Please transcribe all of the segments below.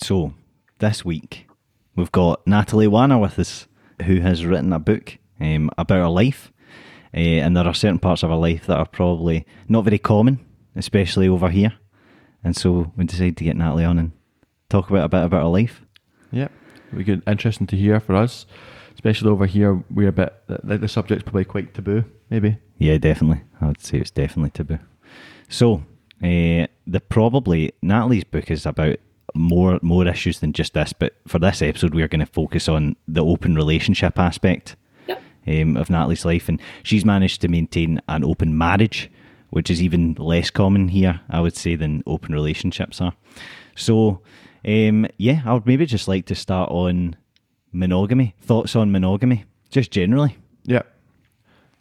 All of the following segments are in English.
So this week we've got Natalie Wanner with us, who has written a book about her life, and there are certain parts of her life that are probably not very common, especially over here. And so we decided to get Natalie on and talk about a bit about her life. Yeah, it would be interesting to hear for us, especially over here. We're a bit, like, the subject's probably quite taboo, maybe. Yeah, definitely. I would say it's definitely taboo. So Natalie's book is about more issues than just this, but for this episode we're going to focus on the open relationship aspect of Natalie's life, and she's managed to maintain an open marriage, which is even less common here, I would say, than open relationships are. So I would maybe just like to start on monogamy, thoughts on monogamy just generally. Yeah,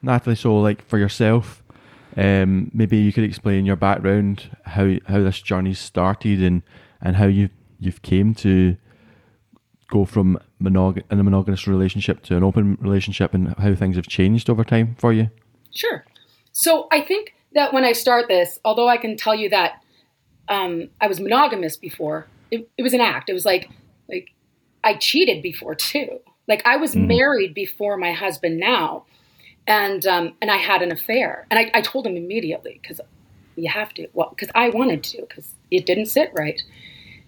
Natalie, so like for yourself, maybe you could explain your background, how this journey started, and how you've came to go from in a monogamous relationship to an open relationship, and how things have changed over time for you. Sure. So I think that when I start this, although I can tell you that I was monogamous before, it was an act. It was like I cheated before too. Like I was married before my husband now, and I had an affair, and I told him immediately because you have to, well, because I wanted to, because it didn't sit right.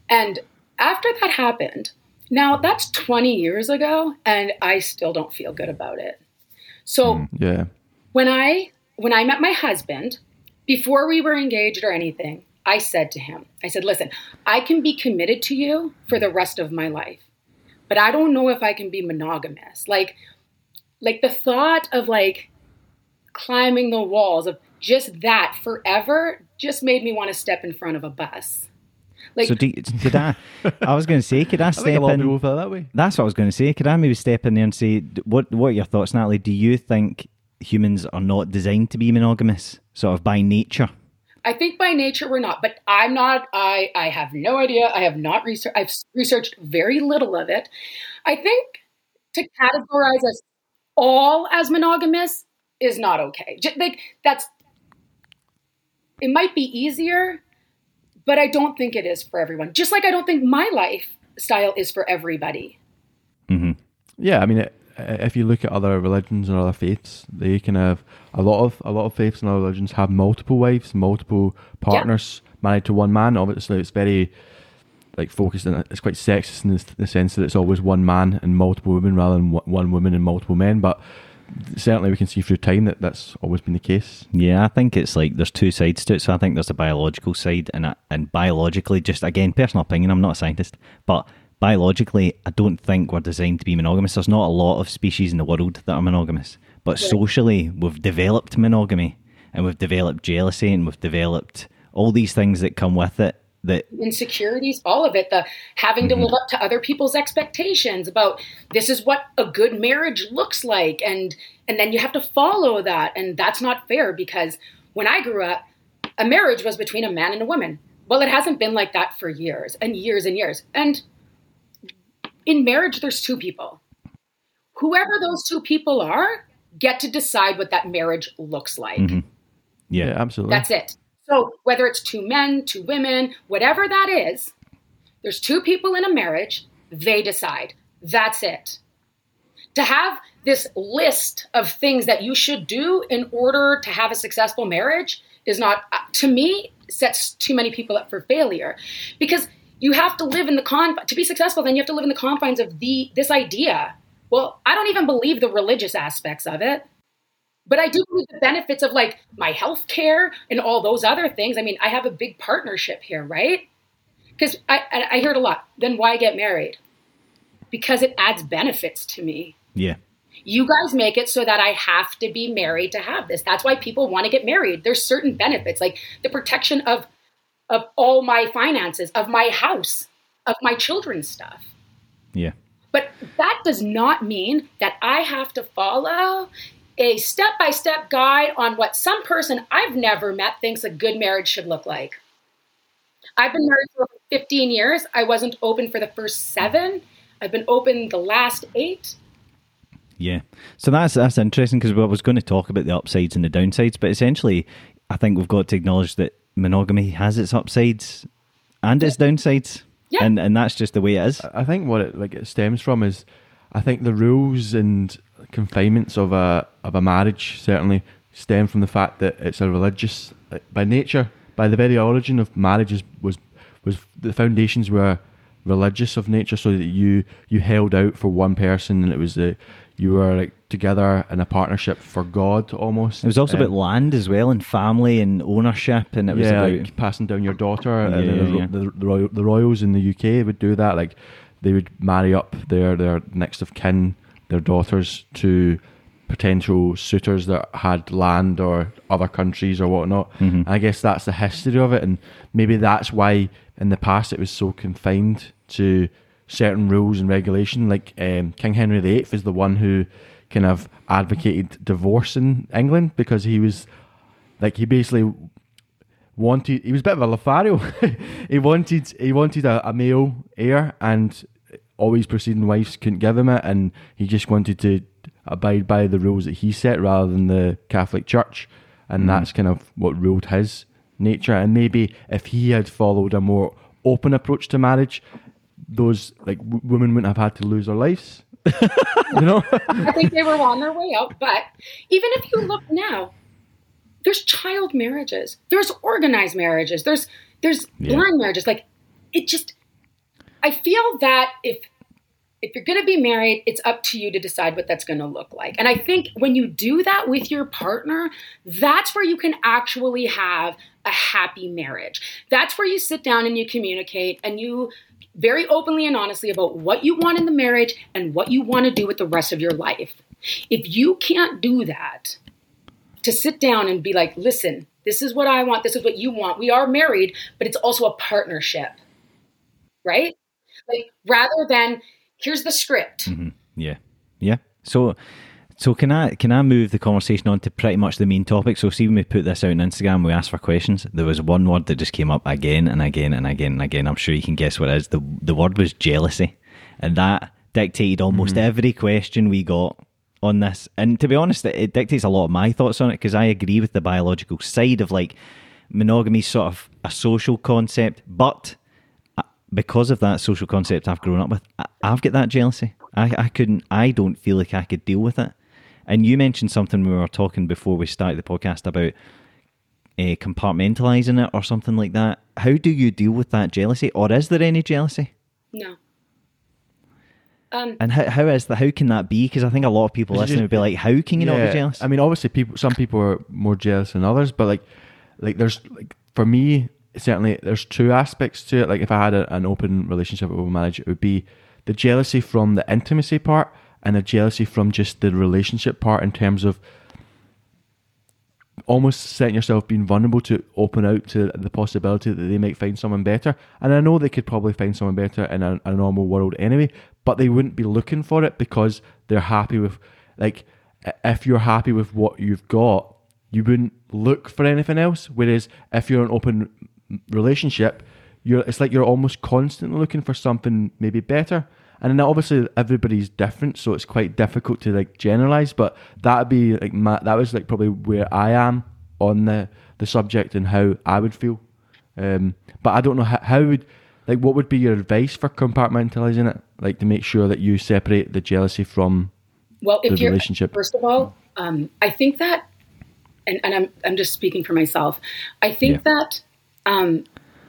And after that happened, now that's 20 years ago, and I still don't feel good about it. So when I met my husband, before we were engaged or anything, I said to him, I said, listen, I can be committed to you for the rest of my life, but I don't know if I can be monogamous. Like the thought of like climbing the walls of just that forever just made me want to step in front of a bus. Like, so did I was going to say, could I step in? That way. That's what I was going to say. Could I maybe step in there and say, what are your thoughts, Natalie? Do you think humans are not designed to be monogamous, sort of by nature? I think by nature we're not, but I'm not, I have no idea. I have not researched, I've researched very little of it. I think to categorize us all as monogamous is not okay. Like that's, it might be easier, but I don't think it is for everyone. Just like I don't think my lifestyle is for everybody. Mm-hmm. Yeah, I mean, if you look at other religions and other faiths, they can have a lot of faiths and other religions have multiple wives, multiple partners married to one man. Obviously, it's very like focused on, it's quite sexist in the sense that it's always one man and multiple women rather than one woman and multiple men, but certainly we can see through time that that's always been the case. Yeah, I think it's like there's two sides to it. So I think there's the biological side, and biologically, just again, personal opinion, I'm not a scientist, but biologically, I don't think we're designed to be monogamous. There's not a lot of species in the world that are monogamous, but socially, we've developed monogamy, and we've developed jealousy, and we've developed all these things that come with it. That insecurities, all of it, the having to live up to other people's expectations about this is what a good marriage looks like, and then you have to follow that, and that's not fair, because when I grew up, a marriage was between a man and a woman. Well, it hasn't been like that for years and years and years, and in marriage there's two people. Whoever those two people are get to decide what that marriage looks like. Yeah, absolutely. That's it. So whether it's two men, two women, whatever that is, there's two people in a marriage, they decide. That's it. To have this list of things that you should do in order to have a successful marriage is not, to me, sets too many people up for failure. Because you have to live in the to be successful, then you have to live in the confines of this idea. Well, I don't even believe the religious aspects of it. But I do believe the benefits of like my health care and all those other things. I mean, I have a big partnership here, right? Because I hear it a lot. Then why get married? Because it adds benefits to me. Yeah. You guys make it so that I have to be married to have this. That's why people want to get married. There's certain benefits, like the protection of all my finances, of my house, of my children's stuff. Yeah. But that does not mean that I have to follow a step-by-step guide on what some person I've never met thinks a good marriage should look like. I've been married for 15 years. I wasn't open for the first 7. I've been open the last 8. Yeah. So that's interesting, because I was going to talk about the upsides and the downsides, but essentially I think we've got to acknowledge that monogamy has its upsides and its downsides. Yeah. And that's just the way it is. I think what it stems from is, I think the rules and confinements of a marriage certainly stem from the fact that it's a religious, by nature, by the very origin of marriage was the foundations were religious of nature, so that you held out for one person, and it was you were like together in a partnership for God almost. It was also about land as well, and family and ownership, and it was about like passing down your daughter. Yeah, and the royals in the UK would do that. Like they would marry up their next of kin, their daughters, to potential suitors that had land or other countries or whatnot. Mm-hmm. And I guess that's the history of it, and maybe that's why in the past it was so confined to certain rules and regulation. Like King Henry VIII is the one who kind of advocated divorce in England, because he was like, he basically wanted, he was a bit of a Lothario. he wanted a male heir, and always preceding wives couldn't give him it, and he just wanted to abide by the rules that he set rather than the Catholic Church, and that's kind of what ruled his nature. And maybe if he had followed a more open approach to marriage, those like women wouldn't have had to lose their lives. You know, I think they were on their way out. But even if you look now, there's child marriages, there's organized marriages, there's blind marriages. Like, it just, I feel that if you're going to be married, it's up to you to decide what that's going to look like. And I think when you do that with your partner, that's where you can actually have a happy marriage. That's where you sit down and you communicate, and you very openly and honestly about what you want in the marriage and what you want to do with the rest of your life. If you can't do that, to sit down and be like, listen, this is what I want, this is what you want. We are married, but it's also a partnership, right? Like, rather than... here's the script. Mm-hmm. Yeah. Yeah. So can I move the conversation on to pretty much the main topic? So see, when we put this out on Instagram, we asked for questions. There was one word that just came up again and again and again and again. I'm sure you can guess what it is. The word was jealousy. And that dictated almost every question we got on this. And to be honest, it dictates a lot of my thoughts on it, because I agree with the biological side of, like, monogamy sort of a social concept, but... because of that social concept I've grown up with, I've got that jealousy. I don't feel like I could deal with it. And you mentioned something when we were talking before we started the podcast about compartmentalizing it or something like that. How do you deal with that jealousy, or is there any jealousy? No. And how can that be? Because I think a lot of people listening would be like, how can you not be jealous? I mean, obviously some people are more jealous than others, but like there's, like, for me, certainly there's two aspects to it. Like, if I had an open relationship or marriage, it would be the jealousy from the intimacy part and the jealousy from just the relationship part, in terms of almost setting yourself, being vulnerable to open out to the possibility that they might find someone better. And I know they could probably find someone better in a normal world anyway, but they wouldn't be looking for it, because they're happy with, like, if you're happy with what you've got, you wouldn't look for anything else. Whereas if you're an open relationship, it's like you're almost constantly looking for something maybe better. And then obviously everybody's different, so it's quite difficult to, like, generalize, but that was probably where I am on the subject and how I would feel. But I don't know what would be your advice for compartmentalizing it, like, to make sure that you separate the jealousy from the relationship? First of all, I think that, and I'm just speaking for myself, I think that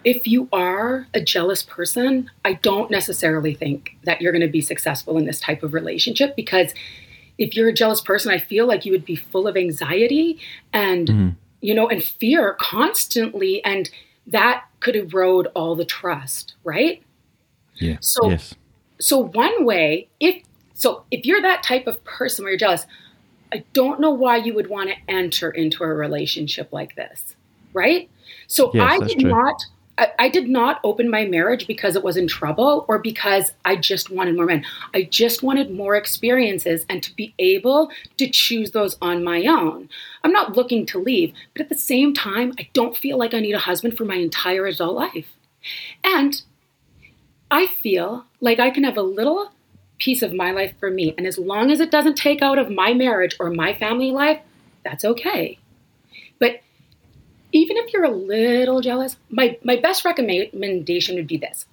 if you are a jealous person, I don't necessarily think that you're going to be successful in this type of relationship, because if you're a jealous person, I feel like you would be full of anxiety and, you know, and fear constantly. And that could erode all the trust, right? Yeah. So one way, if you're that type of person where you're jealous, I don't know why you would want to enter into a relationship like this, right? So I did not open my marriage because it was in trouble or because I just wanted more men. I just wanted more experiences and to be able to choose those on my own. I'm not looking to leave, but at the same time, I don't feel like I need a husband for my entire adult life. And I feel like I can have a little piece of my life for me. And as long as it doesn't take out of my marriage or my family life, that's okay. But even if you're a little jealous, my best recommendation would be this.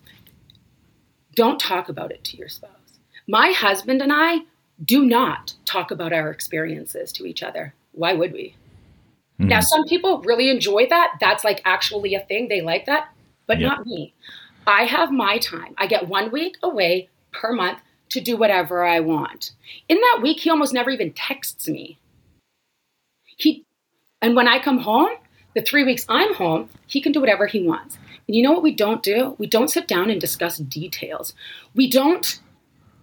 Don't talk about it to your spouse. My husband and I do not talk about our experiences to each other. Why would we? Mm-hmm. Now, some people really enjoy that. That's like actually a thing. They like that, but not me. I have my time. I get 1 week away per month to do whatever I want. In that week, he almost never even texts me. And when I come home, the 3 weeks I'm home, he can do whatever he wants. And you know what we don't do? We don't sit down and discuss details. We don't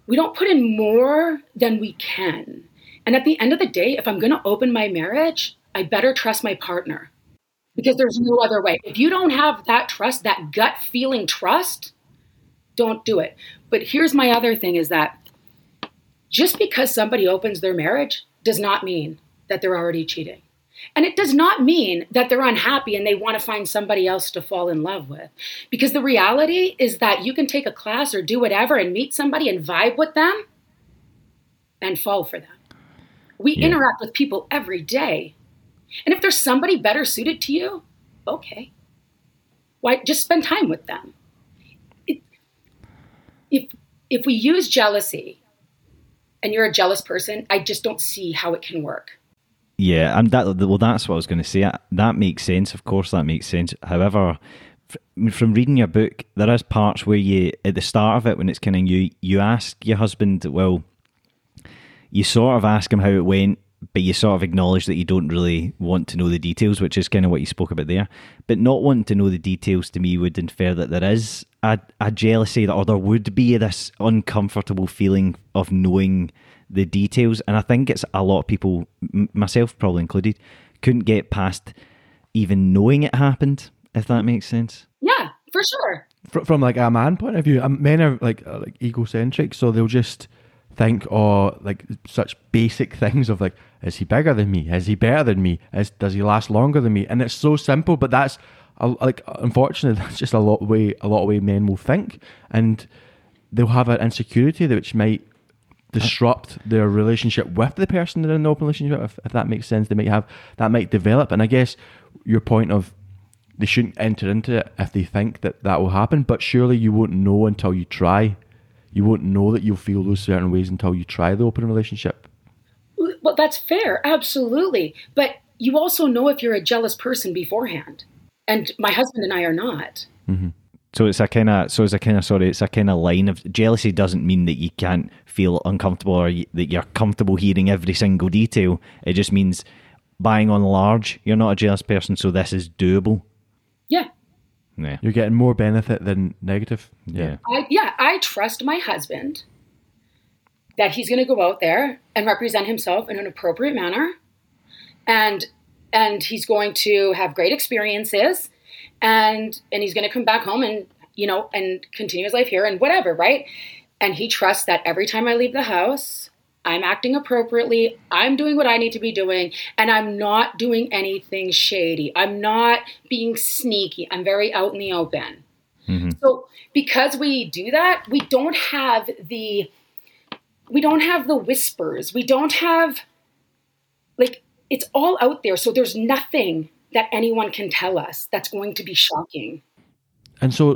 put in more than we can. And at the end of the day, if I'm going to open my marriage, I better trust my partner, because there's no other way. If you don't have that trust, that gut feeling trust, don't do it. But here's my other thing is that just because somebody opens their marriage does not mean that they're already cheating. And it does not mean that they're unhappy and they want to find somebody else to fall in love with. Because the reality is that you can take a class or do whatever and meet somebody and vibe with them and fall for them. We interact with people every day. And if there's somebody better suited to you, okay. Why just spend time with them? If we use jealousy and you're a jealous person, I just don't see how it can work. Yeah, and that's what I was going to say. That makes sense. Of course, that makes sense. However, from reading your book, there is parts where you, at the start of it, when it's kind of new, you ask your husband, well, you sort of ask him how it went, but you sort of acknowledge that you don't really want to know the details, which is kind of what you spoke about there. But not wanting to know the details, to me, would infer that there is a jealousy, that, or there would be this uncomfortable feeling of knowing the details. And I think it's a lot of people, myself probably included, couldn't get past even knowing it happened, if that makes sense. Yeah, for sure. From like a man point of view, men are like egocentric, so they'll just think, oh, like such basic things of like, is he bigger than me? Is he better than me? Does he last longer than me? And it's so simple, but that's like, unfortunately, that's just a lot of way men will think, and they'll have an insecurity which might disrupt their relationship with the person they're in an open relationship with, if that makes sense. They might have that, might develop. And I guess your point of they shouldn't enter into it if they think that will happen, but surely you won't know until you try. You won't know that you'll feel those certain ways until you try the open relationship. Well, that's fair, absolutely. But you also know if you're a jealous person beforehand, and my husband and I are not. Mm-hmm. So it's a kind of line of jealousy. Doesn't mean that you can't feel uncomfortable or that you're comfortable hearing every single detail. It just means, buying on large, you're not a jealous person, so this is doable. Yeah. Yeah. You're getting more benefit than negative. Yeah. I trust my husband that he's going to go out there and represent himself in an appropriate manner, and he's going to have great experiences. And he's going to come back home and, you know, and continue his life here and whatever, right? And he trusts that every time I leave the house, I'm acting appropriately, I'm doing what I need to be doing, and I'm not doing anything shady. I'm not being sneaky. I'm very out in the open. Mm-hmm. So because we do that, we don't have the whispers. We don't have, like, it's all out there. So there's nothing that anyone can tell us that's going to be shocking. And so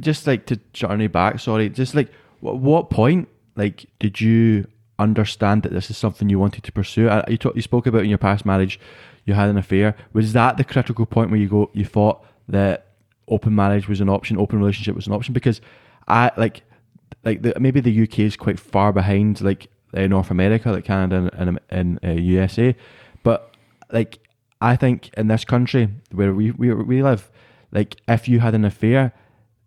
just like to journey back, what point, like, did you understand that this is something you wanted to pursue? You spoke about in your past marriage, you had an affair. Was that the critical point where you thought that open marriage was an option, open relationship was an option? Because maybe the UK is quite far behind, like North America, like Canada and USA. But like, I think in this country where we live, like if you had an affair,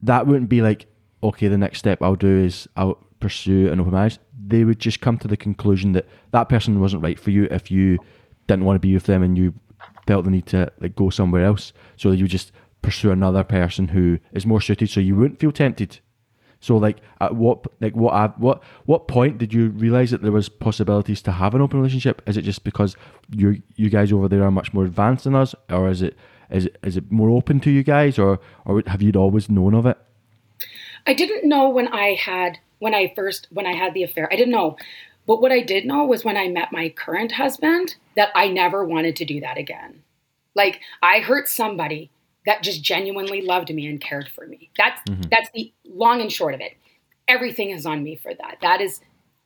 that wouldn't be like, okay, the next step I'll do is I'll pursue an open marriage. They would just come to the conclusion that that person wasn't right for you if you didn't want to be with them and you felt the need to like go somewhere else. So you just pursue another person who is more suited, so you wouldn't feel tempted. So like at what point did you realize that there was possibilities to have an open relationship? Is it just because you guys over there are much more advanced than us, or is it more open to you guys, or have you always known of it? I didn't know when I had the affair. I didn't know. But what I did know was when I met my current husband that I never wanted to do that again. Like I hurt somebody that just genuinely loved me and cared for me. That's the long and short of it. Everything is on me for that. That is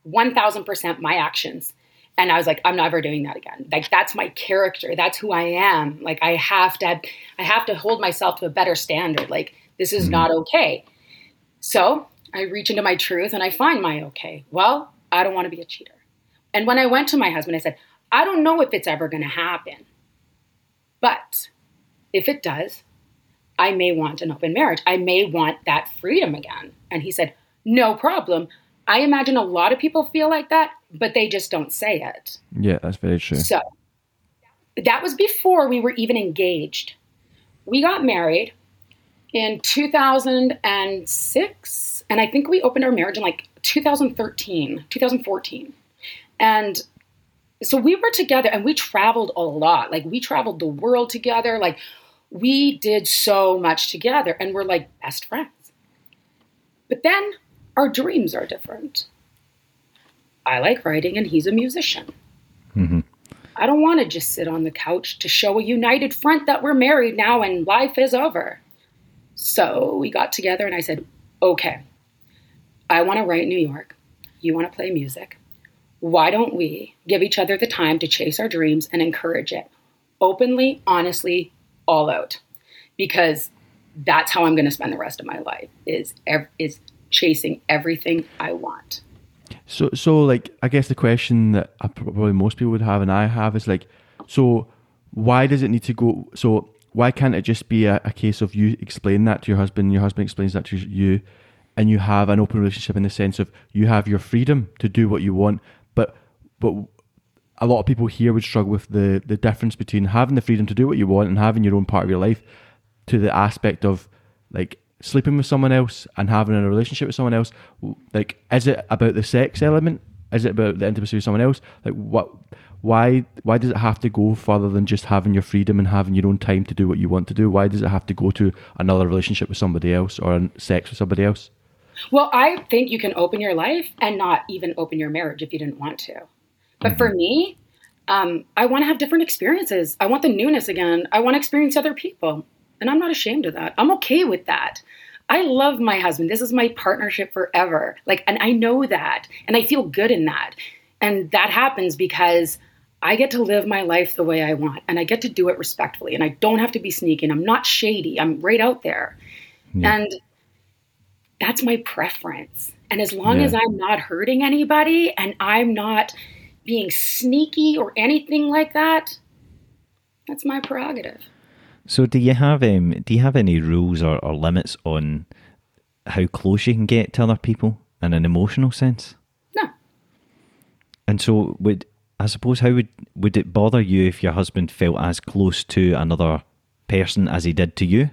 1,000% my actions. And I was like, I'm never doing that again. Like, that's my character. That's who I am. Like, I have to hold myself to a better standard. Like, this is not okay. So I reach into my truth and I find my okay. Well, I don't want to be a cheater. And when I went to my husband, I said, I don't know if it's ever going to happen, but if it does, I may want an open marriage. I may want that freedom again. And he said, no problem. I imagine a lot of people feel like that, but they just don't say it. Yeah, that's very true. So that was before we were even engaged. We got married in 2006, and I think we opened our marriage in like 2013, 2014. And so we were together and we traveled a lot. Like, we traveled the world together. Like, we did so much together and we're like best friends. But then our dreams are different. I like writing and he's a musician. Mm-hmm. I don't want to just sit on the couch to show a united front that we're married now and life is over. So we got together and I said, okay, I want to write New York. You want to play music. Why don't we give each other the time to chase our dreams and encourage it openly, honestly, all out? Because that's how I'm going to spend the rest of my life, is chasing everything I want. So like, I guess the question that probably most people would have and I have is like, so why does it need to go? So why can't it just be a case of you explain that to your husband explains that to you, and you have an open relationship in the sense of you have your freedom to do what you want? But a lot of people here would struggle with the difference between having the freedom to do what you want and having your own part of your life, to the aspect of like sleeping with someone else and having a relationship with someone else. Like, is it about the sex element? Is it about the intimacy with someone else? Like, why does it have to go further than just having your freedom and having your own time to do what you want to do? Why does it have to go to another relationship with somebody else or sex with somebody else? Well, I think you can open your life and not even open your marriage if you didn't want to. But for me, I want to have different experiences. I want the newness again. I want to experience other people. And I'm not ashamed of that. I'm okay with that. I love my husband. This is my partnership forever. Like, and I know that, and I feel good in that. And that happens because I get to live my life the way I want, and I get to do it respectfully, and I don't have to be sneaky, and I'm not shady. I'm right out there. Yeah. And that's my preference. And as long as I'm not hurting anybody and I'm not being sneaky or anything like that, that's my prerogative. So do you have any rules or limits on how close you can get to other people in an emotional sense? No. And so how would it bother you if your husband felt as close to another person as he did to you?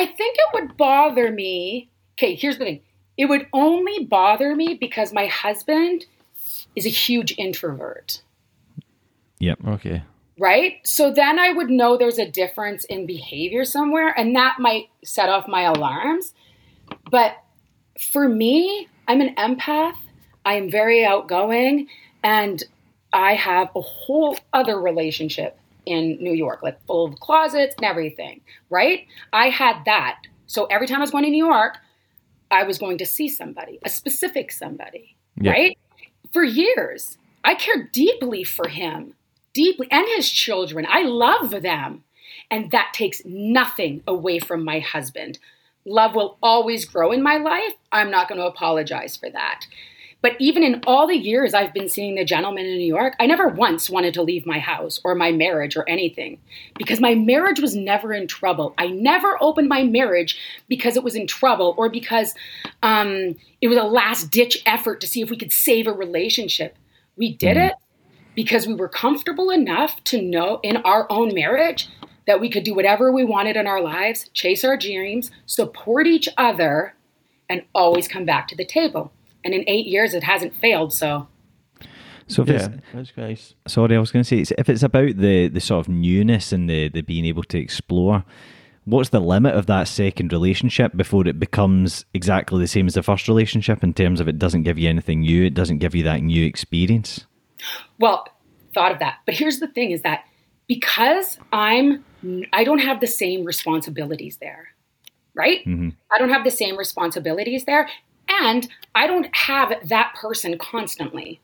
I think it would bother me. Okay, here's the thing. It would only bother me because my husband is a huge introvert. Yep. Okay. Right? So then I would know there's a difference in behavior somewhere, and that might set off my alarms. But for me, I'm an empath. I am very outgoing, and I have a whole other relationship in New York, like full of closets and everything, right? I had that. So every time I was going to New York, I was going to see somebody, a specific somebody, right? For years, I cared deeply for him. Deeply, and his children. I love them. And that takes nothing away from my husband. Love will always grow in my life. I'm not going to apologize for that. But even in all the years I've been seeing the gentleman in New York, I never once wanted to leave my house or my marriage or anything, because my marriage was never in trouble. I never opened my marriage because it was in trouble or because it was a last-ditch effort to see if we could save a relationship. We did it because we were comfortable enough to know in our own marriage that we could do whatever we wanted in our lives, chase our dreams, support each other, and always come back to the table. And in 8 years, it hasn't failed, So that's nice. Sorry, I was going to say, if it's about the sort of newness and the being able to explore, what's the limit of that second relationship before it becomes exactly the same as the first relationship in terms of it doesn't give you anything new, it doesn't give you that new experience? Well, thought of that. But here's the thing is that because I'm I don't have the same responsibilities there, right? Mm-hmm. I don't have the same responsibilities there. And I don't have that person constantly.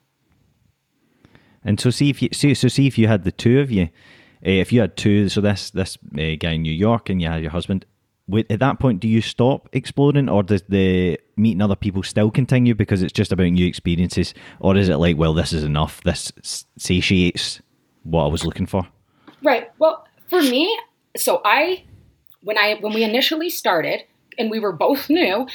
And so see if you had the two of you, if you had two, so this guy in New York and you had your husband, at that point, do you stop exploring, or does the meeting other people still continue because it's just about new experiences? Or is it like, well, this is enough, this satiates what I was looking for? Right. Well, for me, so when we initially started and we were both new,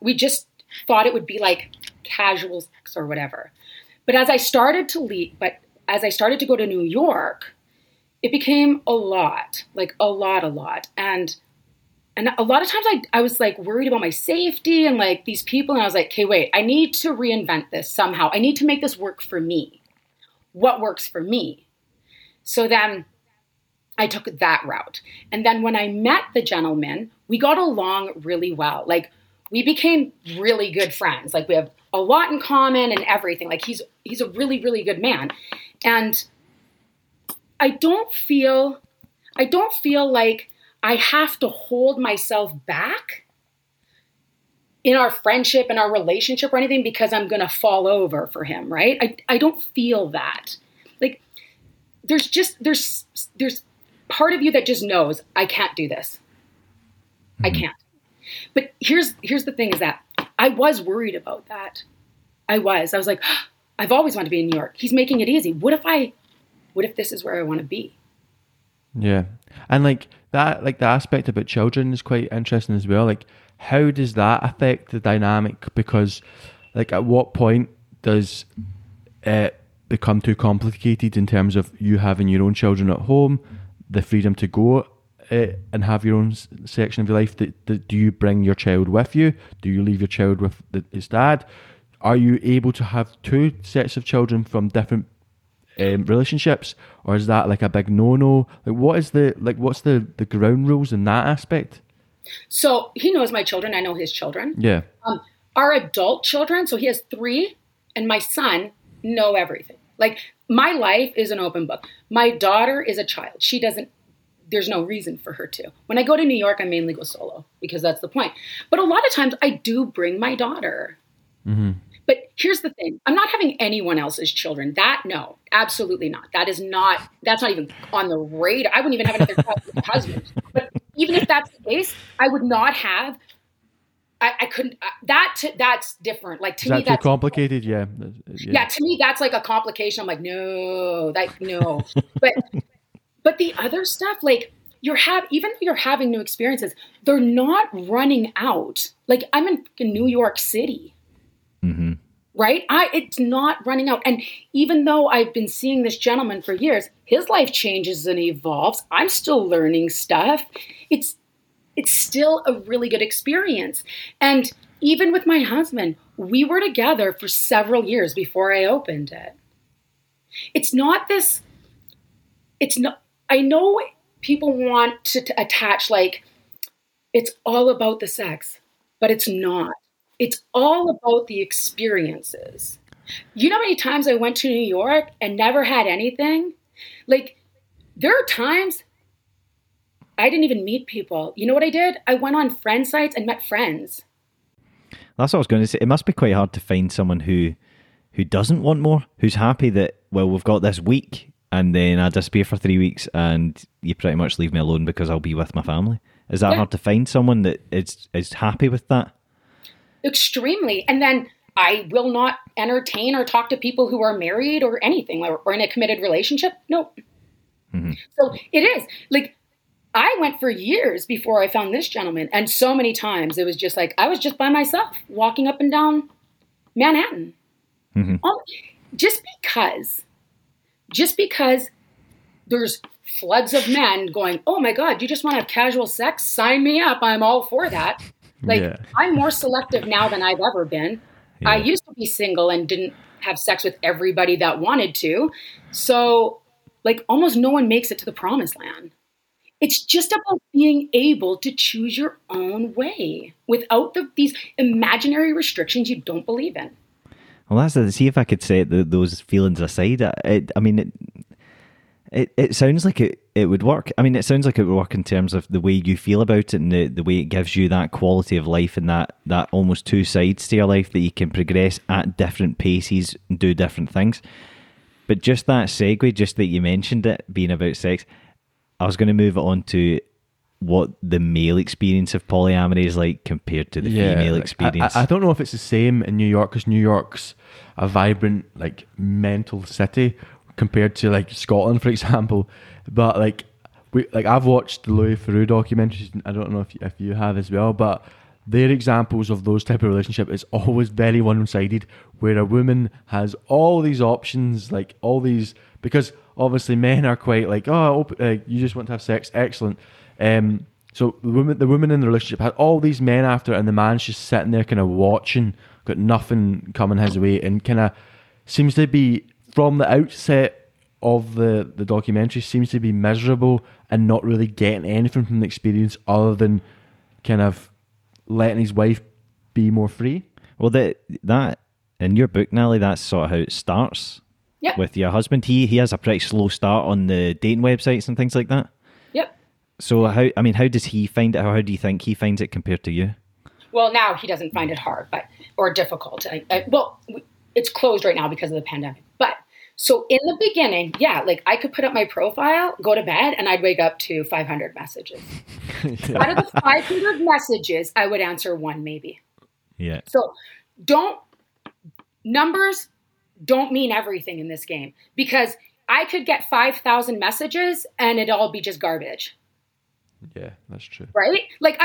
we just thought it would be like casual sex or whatever. But as I started to go to New York, it became a lot. And a lot of times I was like worried about my safety and like these people. And I was like, okay, wait, I need to reinvent this somehow. I need to make this work for me. What works for me? So then I took that route. And then when I met the gentleman, we got along really well. Like, we became really good friends. Like, we have a lot in common and everything. Like, he's a really, really good man. And I don't feel like I have to hold myself back in our friendship and our relationship or anything because I'm going to fall over for him, right? I don't feel that. Like, there's part of you that just knows I can't do this. I can't. But here's the thing is that I was worried about that. I was like, oh, I've always wanted to be in New York. He's making it easy. What if this is where I want to be? Yeah. And like the aspect about children is quite interesting as well. Like, how does that affect the dynamic? Because like, at what point does it become too complicated in terms of you having your own children at home, the freedom to go and have your own section of your life? That do you bring your child with you? Do you leave your child with his dad? Are you able to have two sets of children from different relationships, or is that like a big no-no? Like, what's the ground rules in that aspect? So he knows my children. I know his children. Yeah. Our adult children. So he has three, and my son know everything. Like, my life is an open book. My daughter is a child. She doesn't. There's no reason for her to. When I go to New York, I mainly go solo because that's the point. But a lot of times I do bring my daughter. Mm-hmm. But here's the thing. I'm not having anyone else's children. That, no, absolutely not. That's not even on the radar. I wouldn't even have another child with my husband. But even if that's the case, I would not have, that's different. Like, to me, that's too complicated. Yeah. To me, that's like a complication. I'm like, no. But the other stuff, like, even though you're having new experiences, they're not running out. Like, I'm in New York City. Mm-hmm. Right? It's not running out. And even though I've been seeing this gentleman for years, his life changes and evolves. I'm still learning stuff. It's still a really good experience. And even with my husband, we were together for several years before I opened it. I know people want to attach, like, it's all about the sex, but it's not. It's all about the experiences. You know how many times I went to New York and never had anything? Like, there are times I didn't even meet people. You know what I did? I went on friend sites and met friends. That's what I was going to say. It must be quite hard to find someone who doesn't want more, who's happy that, well, we've got this week and then I disappear for 3 weeks and you pretty much leave me alone because I'll be with my family. Is that hard to find someone that is happy with that? Extremely. And then I will not entertain or talk to people who are married or anything or in a committed relationship. No. Mm-hmm. So it is like, I went for years before I found this gentleman. And so many times it was just like, I was just by myself walking up and down Manhattan. Mm-hmm. Just because there's floods of men going, oh my God, you just want to have casual sex? Sign me up. I'm all for that. Like, yeah. I'm more selective now than I've ever been. Yeah. I used to be single and didn't have sex with everybody that wanted to. So, like, almost no one makes it to the promised land. It's just about being able to choose your own way without these imaginary restrictions you don't believe in. Well, that's it. See if I could set those feelings aside. I mean, It sounds like it would work. I mean, it sounds like it would work in terms of the way you feel about it and the way it gives you that quality of life and that almost two sides to your life that you can progress at different paces and do different things. But just that segue, just that you mentioned it being about sex, I was going to move it on to what the male experience of polyamory is like compared to the female experience. I don't know if it's the same in New York, because New York's a vibrant, like, mental city compared to, like, Scotland, for example. But, like, I've watched the Louis Theroux documentaries. I don't know if you have as well, but their examples of those type of relationship is always very one-sided, where a woman has all these options, like, all these, because obviously men are quite like, you just want to have sex, excellent. So the woman in the relationship had all these men after it, and the man's just sitting there kind of watching, got nothing coming his way, and kind of seems to be, from the outset of the documentary, seems to be miserable and not really getting anything from the experience other than kind of letting his wife be more free. Well, that in your book, Natalie, that's sort of how it starts. Yep. With your husband. He has a pretty slow start on the dating websites and things like that. Yep. So how does he find it? How do you think he finds it compared to you? Well, now he doesn't find it hard, or difficult. It's closed right now because of the pandemic. But so in the beginning, I could put up my profile, go to bed, and I'd wake up to 500 messages. Yeah. Out of the 500 messages, I would answer one maybe. Yeah. So numbers don't mean everything in this game, because I could get 5,000 messages and it'd all be just garbage. Yeah, that's true. Right? Like,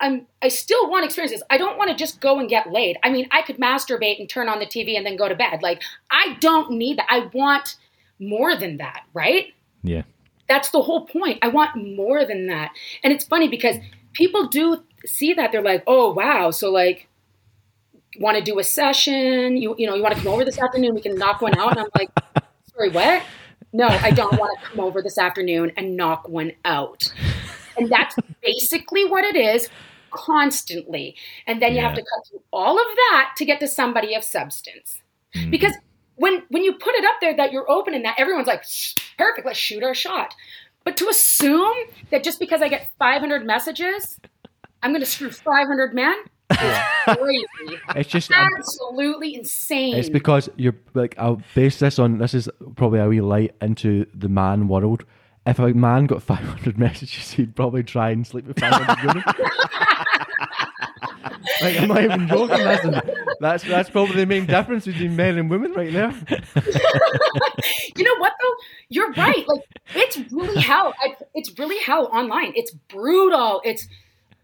I still want experiences. I don't want to just go and get laid. I mean, I could masturbate and turn on the TV and then go to bed. Like, I don't need that. I want more than that, right? Yeah. That's the whole point. I want more than that. And it's funny because people do see that. They're like, oh, wow. So, like, want to do a session? You want to come over this afternoon? We can knock one out. And I'm like, sorry, what? No, I don't want to come over this afternoon and knock one out. And that's basically what it is constantly. And then you have to cut through all of that to get to somebody of substance. Mm-hmm. Because when you put it up there that you're open and that everyone's like, perfect, let's shoot our shot. But to assume that just because I get 500 messages, I'm going to screw 500 men? It's crazy. It's just absolutely insane. It's because you're like, I'll base this on, this is probably a wee light into the man world. If a man got 500 messages, he'd probably try and sleep with 500 women. Like, I'm not even joking. That's probably the main difference between men and women right there. You know what, though? You're right. Like, it's really hell. It's really hell online. It's brutal. It's,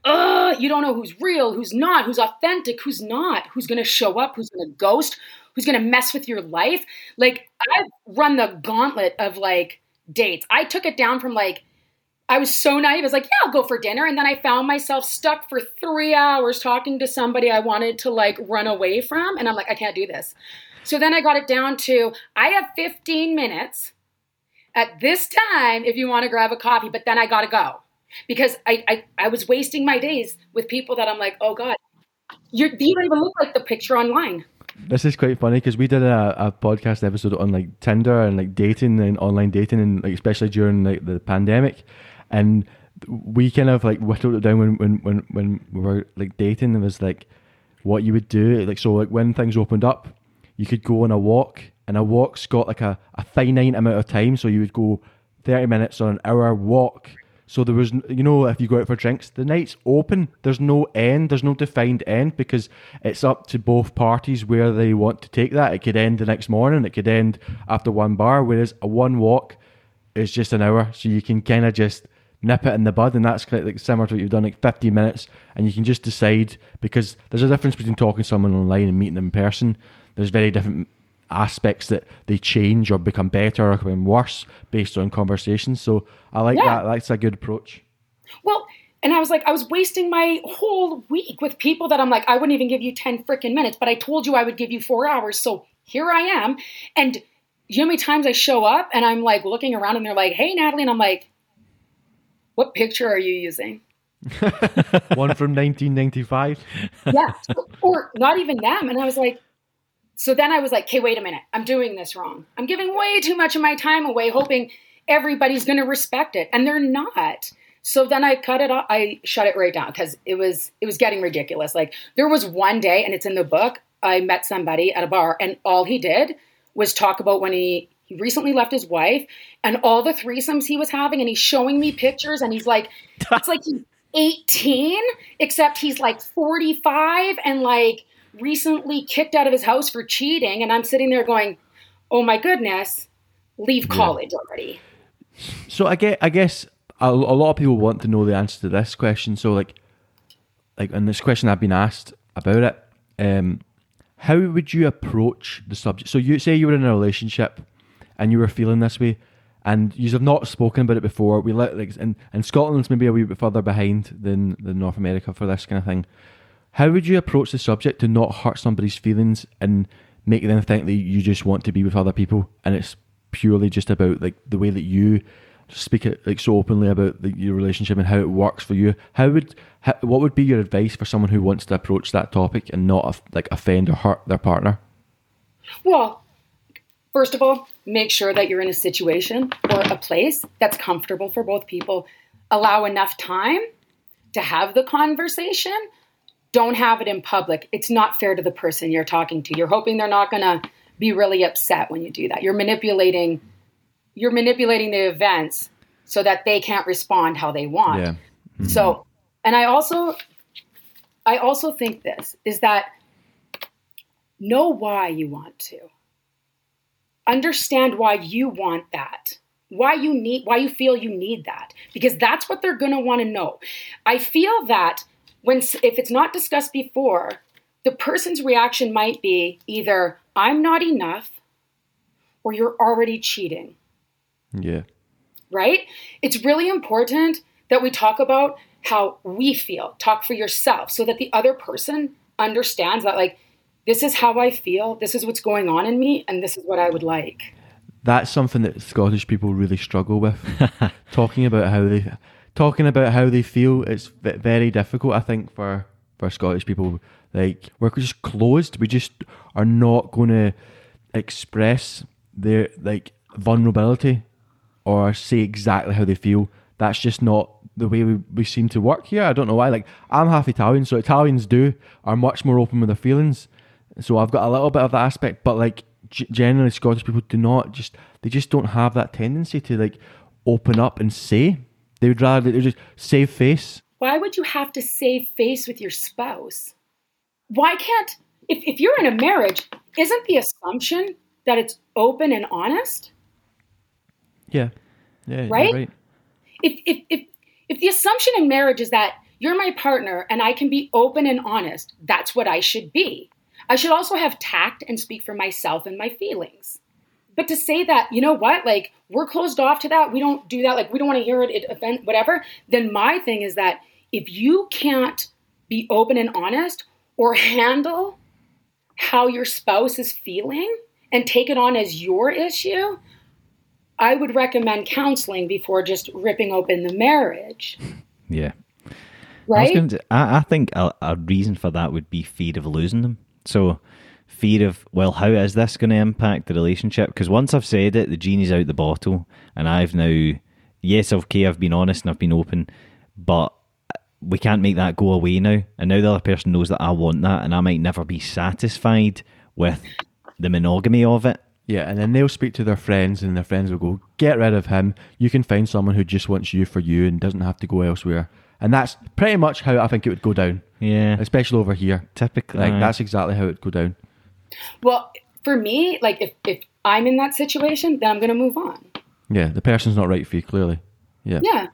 you don't know who's real, who's not, who's authentic, who's not, who's going to show up, who's going to ghost, who's going to mess with your life. Like, I've run the gauntlet of, like, dates. I took it down from, like, I was so naive. I was like, yeah, I'll go for dinner. And then I found myself stuck for 3 hours talking to somebody I wanted to, like, run away from. And I'm like, I can't do this. So then I got it down to, I have 15 minutes at this time if you want to grab a coffee, but then I got to go. Because I was wasting my days with people that I'm like, oh God, you don't even look like the picture online. This is quite funny because we did a podcast episode on, like, Tinder and, like, dating and online dating, and, like, especially during, like, the pandemic, and we kind of, like, whittled it down when we were, like, dating. There was, like, what you would do, like, so, like, when things opened up, you could go on a walk, and a walk's got, like, a finite amount of time, so you would go 30 minutes or an hour walk. So there was, you know, if you go out for drinks, the night's open. There's no end. There's no defined end, because it's up to both parties where they want to take that. It could end the next morning. It could end after one bar, whereas a one walk is just an hour. So you can kind of just nip it in the bud. And that's, like, similar to what you've done, like, 50 minutes. And you can just decide, because there's a difference between talking to someone online and meeting them in person. There's very different aspects that they change or become better or become worse based on conversations. So I like that. That's a good approach. Well, and I was like, I was wasting my whole week with people that I'm like, I wouldn't even give you 10 freaking minutes, but I told you I would give you 4 hours. So here I am. And you know how many times I show up and I'm like looking around and they're like, hey, Natalie. And I'm like, what picture are you using? One from 1995. Yeah. Or not even them. And I was like, so then I was like, okay, wait a minute. I'm doing this wrong. I'm giving way too much of my time away, hoping everybody's going to respect it. And they're not. So then I cut it off. I shut it right down because it was getting ridiculous. Like there was one day, and it's in the book, I met somebody at a bar and all he did was talk about when he recently left his wife and all the threesomes he was having. And he's showing me pictures and he's like, it's like he's 18, except he's like 45 and like recently kicked out of his house for cheating. And I'm sitting there going, oh my goodness, leave college already. So I guess a lot of people want to know the answer to this question. So like and this question I've been asked about it, how would you approach the subject? So you say you were in a relationship and you were feeling this way and you have not spoken about it before. We and Scotland's maybe a wee bit further behind than North America for this kind of thing. How would you approach the subject to not hurt somebody's feelings and make them think that you just want to be with other people and it's purely just about like the way that you speak it like so openly about your relationship and how it works for you? What would be your advice for someone who wants to approach that topic and not like offend or hurt their partner? Well, first of all, make sure that you're in a situation or a place that's comfortable for both people. Allow enough time to have the conversation. Don't have it in public. It's not fair to the person you're talking to. You're hoping they're not going to be really upset when you do that. You're manipulating the events so that they can't respond how they want. Yeah. Mm-hmm. So, and I also think this is that know why you want to. Understand why you want that, why you feel you need that, because that's what they're going to want to know. I feel that if it's not discussed before, the person's reaction might be either I'm not enough or you're already cheating. Yeah. Right? It's really important that we talk about how we feel. Talk for yourself so that the other person understands that, like, this is how I feel, this is what's going on in me, and this is what I would like. That's something that Scottish people really struggle with. talking about how they feel, it's very difficult, I think, for Scottish people. Like, we're just closed. We just are not going to express their, like, vulnerability or say exactly how they feel. That's just not the way we seem to work here. I don't know why. Like, I'm half Italian, so Italians are much more open with their feelings. So I've got a little bit of that aspect, but like generally Scottish people just don't have that tendency to like open up and say. They would rather just save face. Why would you have to save face with your spouse? Why can't, if you're in a marriage, isn't the assumption that it's open and honest? Yeah. Yeah. Right? Right. If the assumption in marriage is that you're my partner and I can be open and honest, that's what I should be. I should also have tact and speak for myself and my feelings. But to say that, you know what, like, we're closed off to that, we don't do that, like, we don't want to hear it, offend, whatever, then my thing is that if you can't be open and honest or handle how your spouse is feeling and take it on as your issue, I would recommend counseling before just ripping open the marriage. Yeah. Right? I think a reason for that would be fear of losing them. So fear of, well, how is this going to impact the relationship? Because once I've said it, the genie's out the bottle and I've now, yes, okay, I've been honest and I've been open, but we can't make that go away now. And now the other person knows that I want that and I might never be satisfied with the monogamy of it. Yeah, and then they'll speak to their friends and their friends will go, get rid of him. You can find someone who just wants you for you and doesn't have to go elsewhere. And that's pretty much how I think it would go down. Yeah. Especially over here. Typically. Like, that's exactly how it would go down. Well, for me, like, if I'm in that situation, then I'm going to move on. Yeah, the person's not right for you, clearly. Yeah. Yeah.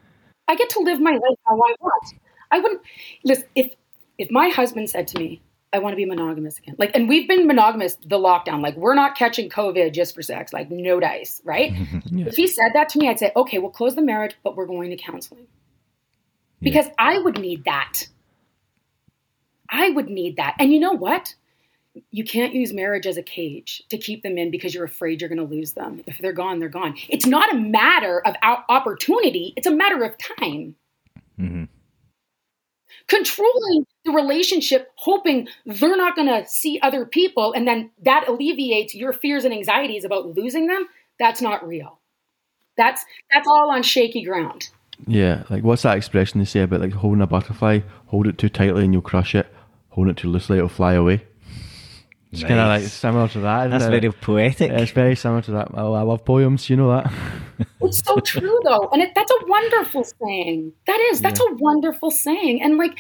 I get to live my life how I want. I wouldn't... Listen, if my husband said to me, I want to be monogamous again. Like, and we've been monogamous the lockdown. Like, we're not catching COVID just for sex. Like, no dice, right? Yes. If he said that to me, I'd say, okay, we'll close the marriage, but we're going to counseling. Because I would need that. I would need that. And you know what? You can't use marriage as a cage to keep them in because you're afraid you're going to lose them. If they're gone, they're gone. It's not a matter of opportunity. It's a matter of time. Mm-hmm. Controlling the relationship, hoping they're not going to see other people, and then that alleviates your fears and anxieties about losing them, that's not real. That's all on shaky ground. Yeah, like what's that expression they say about like holding a butterfly? Hold it too tightly and you'll crush it. Hold it too loosely, it'll fly away. It's nice. Kind of like similar to that. That's very poetic. It's very similar to that. Oh, I love poems, you know that. It's so true though, and that's a wonderful saying. That's a wonderful saying. And like,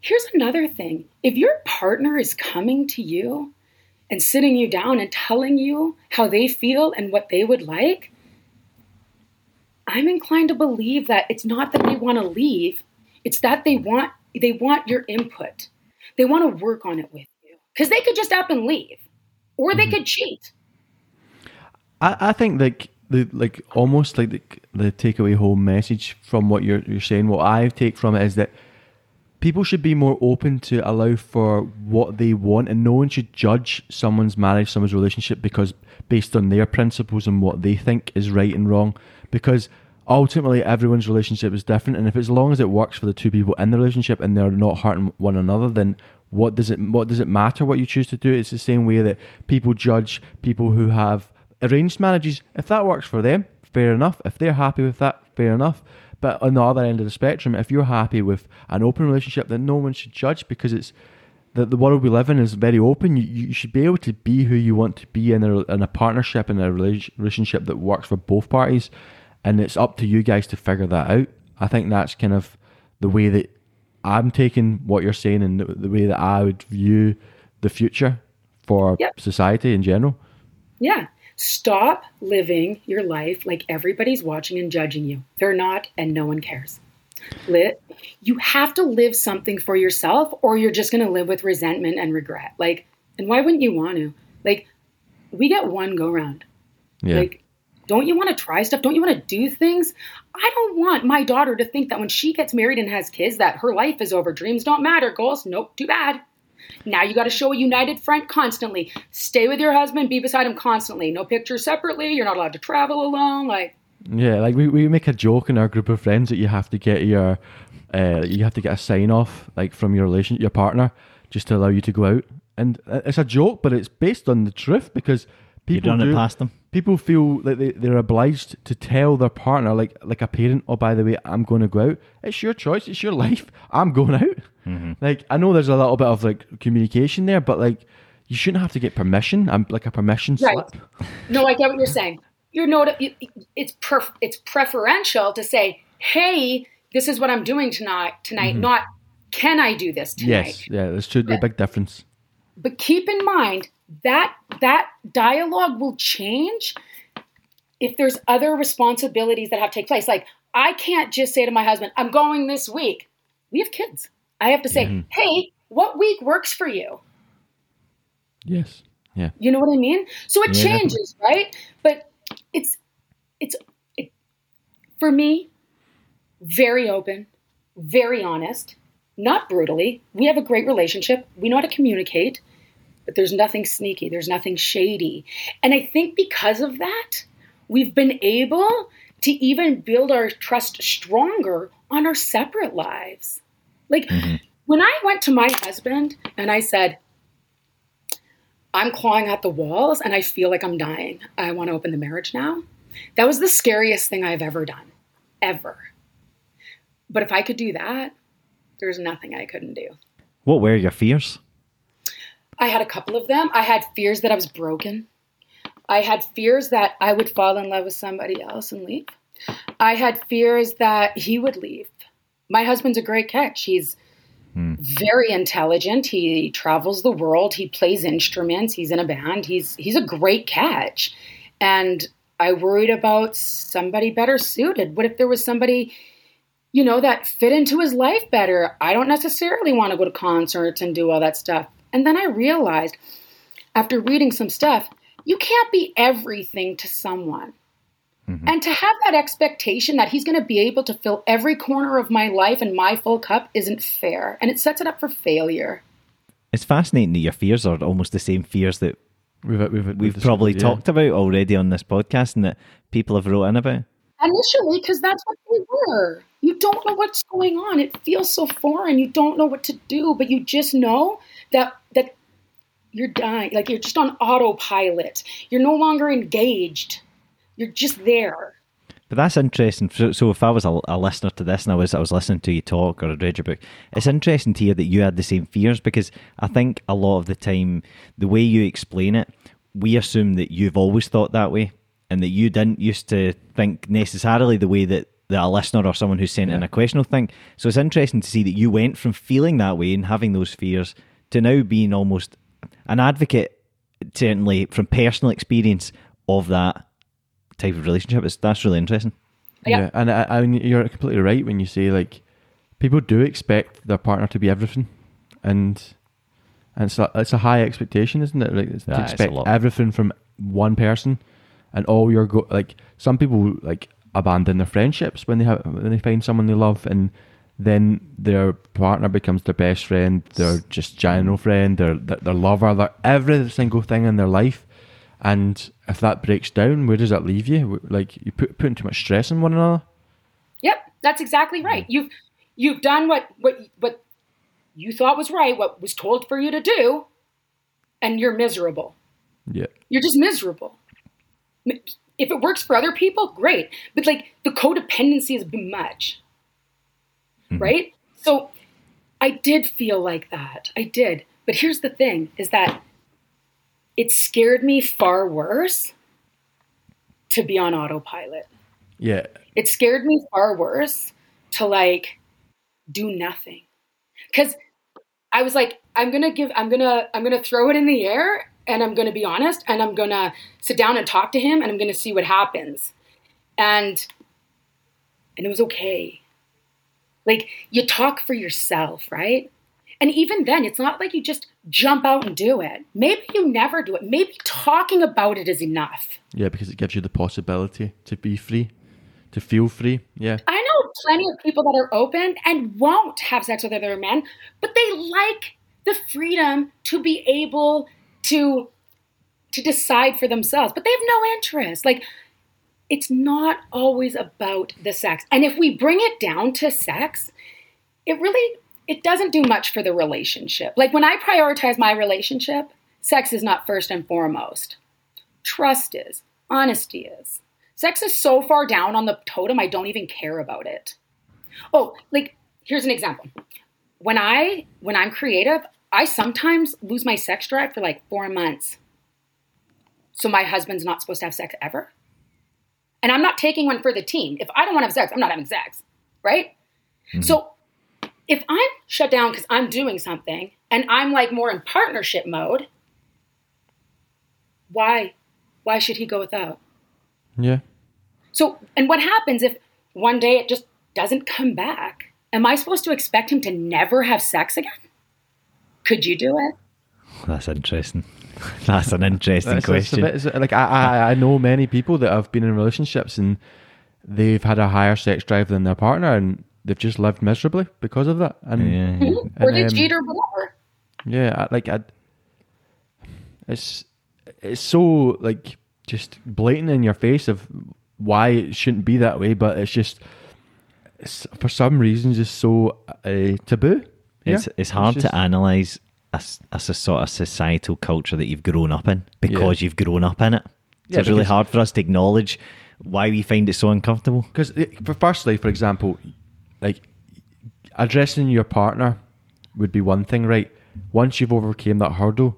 here's another thing: if your partner is coming to you and sitting you down and telling you how they feel and what they would like, I'm inclined to believe that it's not that they want to leave; it's that they want your input. They want to work on it with you because they could just up and leave, or they could cheat. I think like the takeaway home message from what you're saying, what I take from it is that people should be more open to allow for what they want, and no one should judge someone's marriage, someone's relationship, because based on their principles and what they think is right and wrong, because ultimately everyone's relationship is different. And if as long as it works for the two people in the relationship and they're not hurting one another, then what does it matter what you choose to do? It's the same way that people judge people who have arranged marriages. If that works for them, fair enough. If they're happy with that, fair enough. But on the other end of the spectrum, if you're happy with an open relationship, then no one should judge, because it's the world we live in is very open. You should be able to be who you want to be in a partnership, in a relationship that works for both parties, and it's up to you guys to figure that out. I think that's kind of the way that I'm taking what you're saying and the way that I would view the future for society in general. Yeah. Stop living your life like everybody's watching and judging you. They're not, and no one cares. You have to live something for yourself, or you're just going to live with resentment and regret. Like, and why wouldn't you want to? Like, we get one go round. Yeah. Like, don't you want to try stuff? Don't you want to do things? I don't want my daughter to think that when she gets married and has kids that her life is over. Dreams don't matter. Goals, nope, too bad. Now you got to show a united front constantly. Stay with your husband, be beside him constantly. No pictures separately. You're not allowed to travel alone. Like, yeah, like we make a joke in our group of friends that you have to get a sign off like from your partner just to allow you to go out. And it's a joke, but it's based on the truth, because people run it past them. People feel like they're obliged to tell their partner, like a parent, oh, by the way, I'm going to go out. It's your choice. It's your life. I'm going out. Mm-hmm. Like, I know there's a little bit of like communication there, but like, you shouldn't have to get permission. I'm like a permission slip. No, I get what you're saying. You're not. It's preferential to say, hey, this is what I'm doing tonight. Mm-hmm. Not, can I do this tonight? Yes, yeah, there's a big difference. But keep in mind that dialogue will change if there's other responsibilities that have to take place. Like, I can't just say to my husband, I'm going this week. We have kids. I have to say, hey, what week works for you? Yes. Yeah. You know what I mean? So it changes, right? But it's for me, very open, very honest, not brutally. We have a great relationship. We know how to communicate. But there's nothing sneaky. There's nothing shady. And I think because of that, we've been able to even build our trust stronger on our separate lives. Like, mm-hmm. when I went to my husband and I said, I'm clawing at the walls and I feel like I'm dying. I want to open the marriage now. That was the scariest thing I've ever done, ever. But if I could do that, there's nothing I couldn't do. What were your fears? I had a couple of them. I had fears that I was broken. I had fears that I would fall in love with somebody else and leave. I had fears that he would leave. My husband's a great catch. He's very intelligent. He travels the world. He plays instruments. He's in a band. He's a great catch. And I worried about somebody better suited. What if there was somebody, you know, that fit into his life better? I don't necessarily want to go to concerts and do all that stuff. And then I realized, after reading some stuff, you can't be everything to someone. Mm-hmm. And to have that expectation that he's going to be able to fill every corner of my life and my full cup isn't fair. And it sets it up for failure. It's fascinating that your fears are almost the same fears that we've probably talked about already on this podcast and that people have wrote in about. Initially, because that's what they were. You don't know what's going on. It feels so foreign. You don't know what to do, but you just know that you're dying. Like, you're just on autopilot. You're no longer engaged. You're just there. But that's interesting. So if I was a listener to this and I was listening to you talk or I read your book, it's interesting to hear that you had the same fears, because I think a lot of the time, the way you explain it, we assume that you've always thought that way and that you didn't used to think necessarily the way that a listener or someone who sent in a question will think. So it's interesting to see that you went from feeling that way and having those fears to now being almost an advocate, certainly from personal experience, of that type of relationship. That's really interesting. Yeah. And I mean, you're completely right when you say, like, people do expect their partner to be everything, and it's a high expectation, isn't it? Like, to expect everything from one person, and all your like, some people like abandon their friendships when they find someone they love, and then their partner becomes their best friend, their just general friend, their lover, their every single thing in their life. And if that breaks down, where does that leave you? Like, you putting too much stress on one another. Yep, that's exactly right. You've done what you thought was right, what was told for you to do, and you're miserable. Yeah, you're just miserable. If it works for other people, great, but like, the codependency has been much, right? So I did feel like that. I did, but here's the thing: is that it scared me far worse to be on autopilot. Yeah. It scared me far worse to like do nothing. Cause I was like, I'm going to throw it in the air, and I'm going to be honest, and I'm going to sit down and talk to him, and I'm going to see what happens. And it was okay. Like, you talk for yourself, right? And even then, it's not like you just jump out and do it. Maybe you never do it. Maybe talking about it is enough. Yeah, because it gives you the possibility to be free, to feel free. Yeah. I know plenty of people that are open and won't have sex with other men, but they like the freedom to be able to decide for themselves. But they have no interest. Like, it's not always about the sex. And if we bring it down to sex, it doesn't do much for the relationship. Like, when I prioritize my relationship, sex is not first and foremost. Trust is. Honesty is. Sex is so far down on the totem, I don't even care about it. Oh, like, here's an example. When I'm creative, I sometimes lose my sex drive for like 4 months. So my husband's not supposed to have sex ever. And I'm not taking one for the team. If I don't want to have sex, I'm not having sex, right? Mm-hmm. So if I'm shut down because I'm doing something and I'm like more in partnership mode, why should he go without? Yeah. So, and what happens if one day it just doesn't come back? Am I supposed to expect him to never have sex again? Could you do it? That's interesting. That's an interesting question. Like, I know many people that have been in relationships and they've had a higher sex drive than their partner, and they've just lived miserably because of that. And, or they cheat or whatever. Yeah, it's so like just blatant in your face of why it shouldn't be that way, but it's just, it's, for some reason, just so taboo. Yeah? It's hard to analyse a sort of societal culture that you've grown up in, because you've grown up in it. So it's really hard for us to acknowledge why we find it so uncomfortable. Because firstly, for example, like, addressing your partner would be one thing, right? Once you've overcome that hurdle,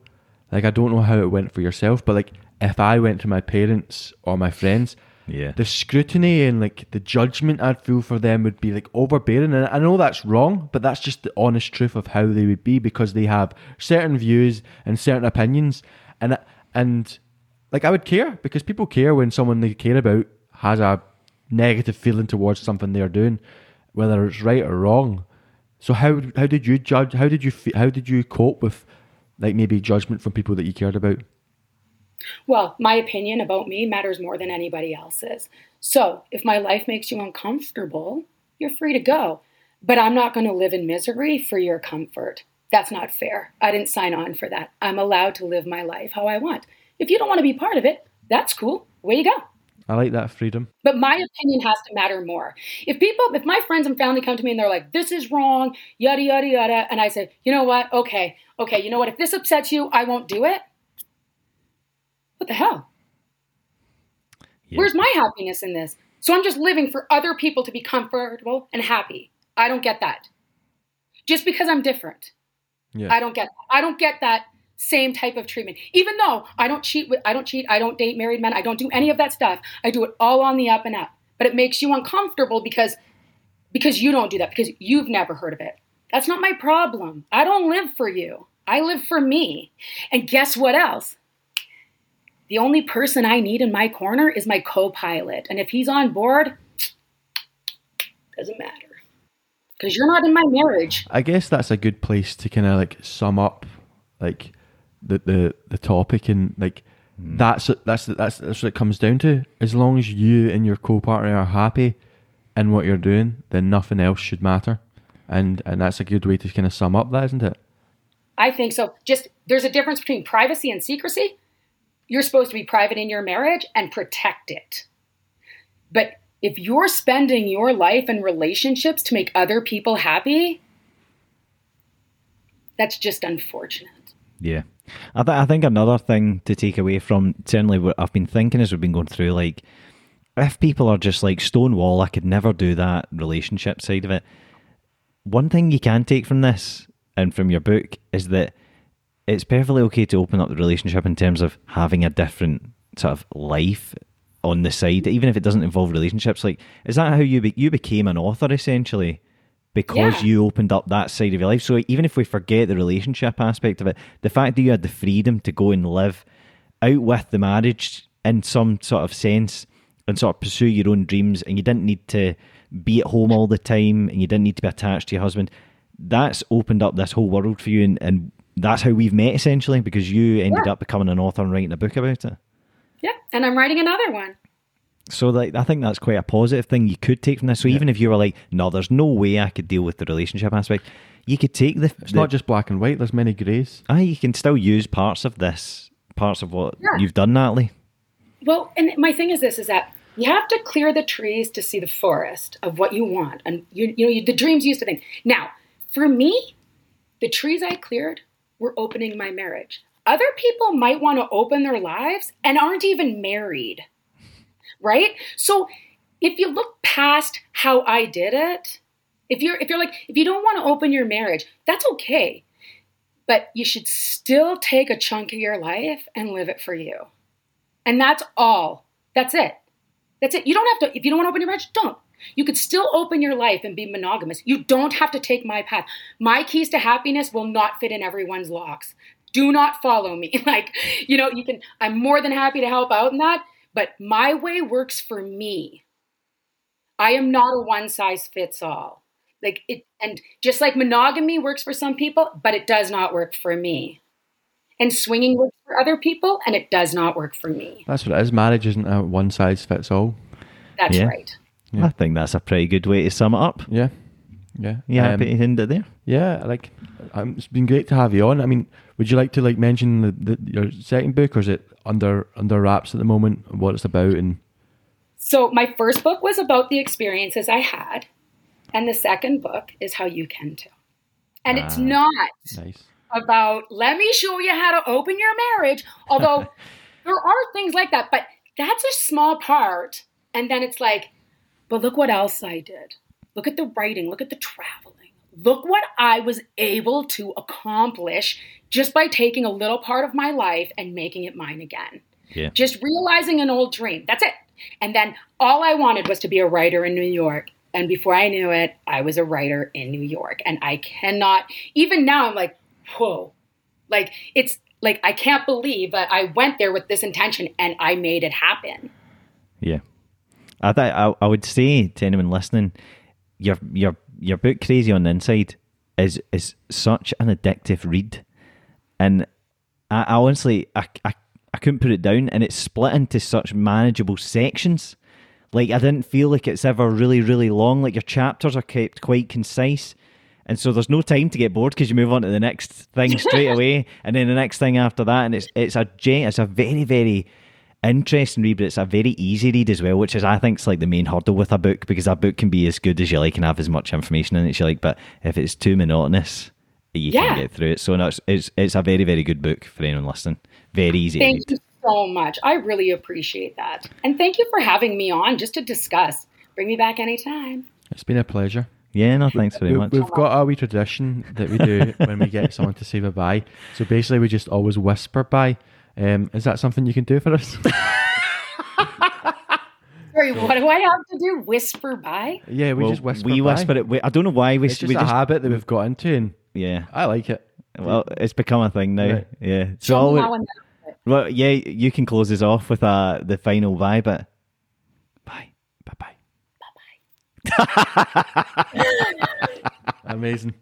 like, I don't know how it went for yourself, but like, if I went to my parents or my friends, the scrutiny and like the judgment I'd feel for them would be like overbearing. And I know that's wrong, but that's just the honest truth of how they would be, because they have certain views and certain opinions. And like, I would care, because people care when someone they care about has a negative feeling towards something they're doing, whether it's right or wrong. So how did you judge? How did you cope with, like, maybe judgment from people that you cared about? Well, my opinion about me matters more than anybody else's. So if my life makes you uncomfortable, you're free to go. But I'm not going to live in misery for your comfort. That's not fair. I didn't sign on for that. I'm allowed to live my life how I want. If you don't want to be part of it, that's cool. Way to go. I like that freedom. But my opinion has to matter more. If my friends and family come to me and they're like, this is wrong, yada, yada, yada. And I say, you know what? Okay. You know what? If this upsets you, I won't do it. What the hell? Yeah. Where's my happiness in this? So I'm just living for other people to be comfortable and happy. I don't get that. Just because I'm different. Yeah. I don't get that. I don't get that same type of treatment. Even though I don't cheat, I don't date married men, I don't do any of that stuff. I do it all on the up and up. But it makes you uncomfortable because you don't do that, because you've never heard of it. That's not my problem. I don't live for you. I live for me. And guess what else? The only person I need in my corner is my co-pilot. And if he's on board, doesn't matter. Because you're not in my marriage. I guess that's a good place to kind of like sum up like the topic, and like that's what it comes down to. As long as you and your co-partner are happy in what you're doing, then nothing else should matter. And that's a good way to kind of sum up that, isn't it? I think so. Just there's a difference between privacy and secrecy. You're supposed to be private in your marriage and protect it. But if you're spending your life in relationships to make other people happy, that's just unfortunate. Yeah. I think another thing to take away from certainly what I've been thinking as we've been going through, like, if people are just like, stonewall, I could never do that relationship side of it. One thing you can take from this and from your book is that it's perfectly okay to open up the relationship in terms of having a different sort of life on the side, even if it doesn't involve relationships. Like, is that how you became an author, essentially? Because you opened up that side of your life. So even if we forget the relationship aspect of it, the fact that you had the freedom to go and live out with the marriage in some sort of sense and sort of pursue your own dreams, and you didn't need to be at home all the time, and you didn't need to be attached to your husband, that's opened up this whole world for you, and that's how we've met, essentially, because you ended up becoming an author and writing a book about it. Yeah, and I'm writing another one. So like, I think that's quite a positive thing you could take from this. So even if you were like, no, there's no way I could deal with the relationship aspect, you could take the... It's not just black and white, there's many greys. You can still use parts of this, parts of what you've done, Natalie. Well, and my thing is this, is that you have to clear the trees to see the forest of what you want. And, you know, the dreams you used to think. Now, for me, the trees I cleared were opening my marriage. Other people might want to open their lives and aren't even married, right? So if you look past how I did it, if you're like, if you don't want to open your marriage, that's okay. But you should still take a chunk of your life and live it for you. And that's all. That's it. That's it. You don't have to, if you don't want to open your marriage, don't. You could still open your life and be monogamous. You don't have to take my path. My keys to happiness will not fit in everyone's locks. Do not follow me. Like, you know, you can, I'm more than happy to help out in that, but my way works for me. I am not a one size fits all. Like it, and just like monogamy works for some people, but it does not work for me. And swinging works for other people, and it does not work for me. That's what it is. Marriage isn't a one-size-fits-all. That's right. Yeah. I think that's a pretty good way to sum it up. Yeah. Yeah. You happy to end it there? Yeah. Like, it's been great to have you on. I mean, would you like to like mention your second book, or is it under wraps at the moment, what it's about? And so my first book was about the experiences I had, and the second book is how you can too. And it's not... Nice. About, let me show you how to open your marriage. Although there are things like that, but that's a small part. And then it's like, but look what else I did. Look at the writing. Look at the traveling. Look what I was able to accomplish just by taking a little part of my life and making it mine again. Yeah. Just realizing an old dream. That's it. And then all I wanted was to be a writer in New York. And before I knew it, I was a writer in New York. And I cannot, even now I'm like, whoa, like it's like, I can't believe that I went there with this intention and I made it happen. Yeah. I would say to anyone listening, your book Crazy on the Inside is such an addictive read. And I honestly, I couldn't put it down, and it's split into such manageable sections. Like, I didn't feel like it's ever really, really long. Like, your chapters are kept quite concise. And so there's no time to get bored, because you move on to the next thing straight away, and then the next thing after that. And it's a very, very interesting read, but it's a very easy read as well, which is, I think, it's like the main hurdle with a book, because a book can be as good as you like and have as much information in it as you like, but if it's too monotonous, you can't get through it. So no, it's a very, very good book for anyone listening. Very easy to read. Thank you so much. I really appreciate that. And thank you for having me on just to discuss. Bring me back anytime. It's been a pleasure. Yeah, no, thanks very much. We've got a wee tradition that we do when we get someone to say bye-bye. So basically, we just always whisper bye. Is that something you can do for us? Sorry, what do I have to do? Whisper bye? Yeah, just whisper bye. We whisper it. I don't know why. It's just a habit that we've got into. And yeah. I like it. Well, it's become a thing now. Right. Yeah. So well, yeah, you can close us off with the final bye, but bye. Bye-bye. Amazing.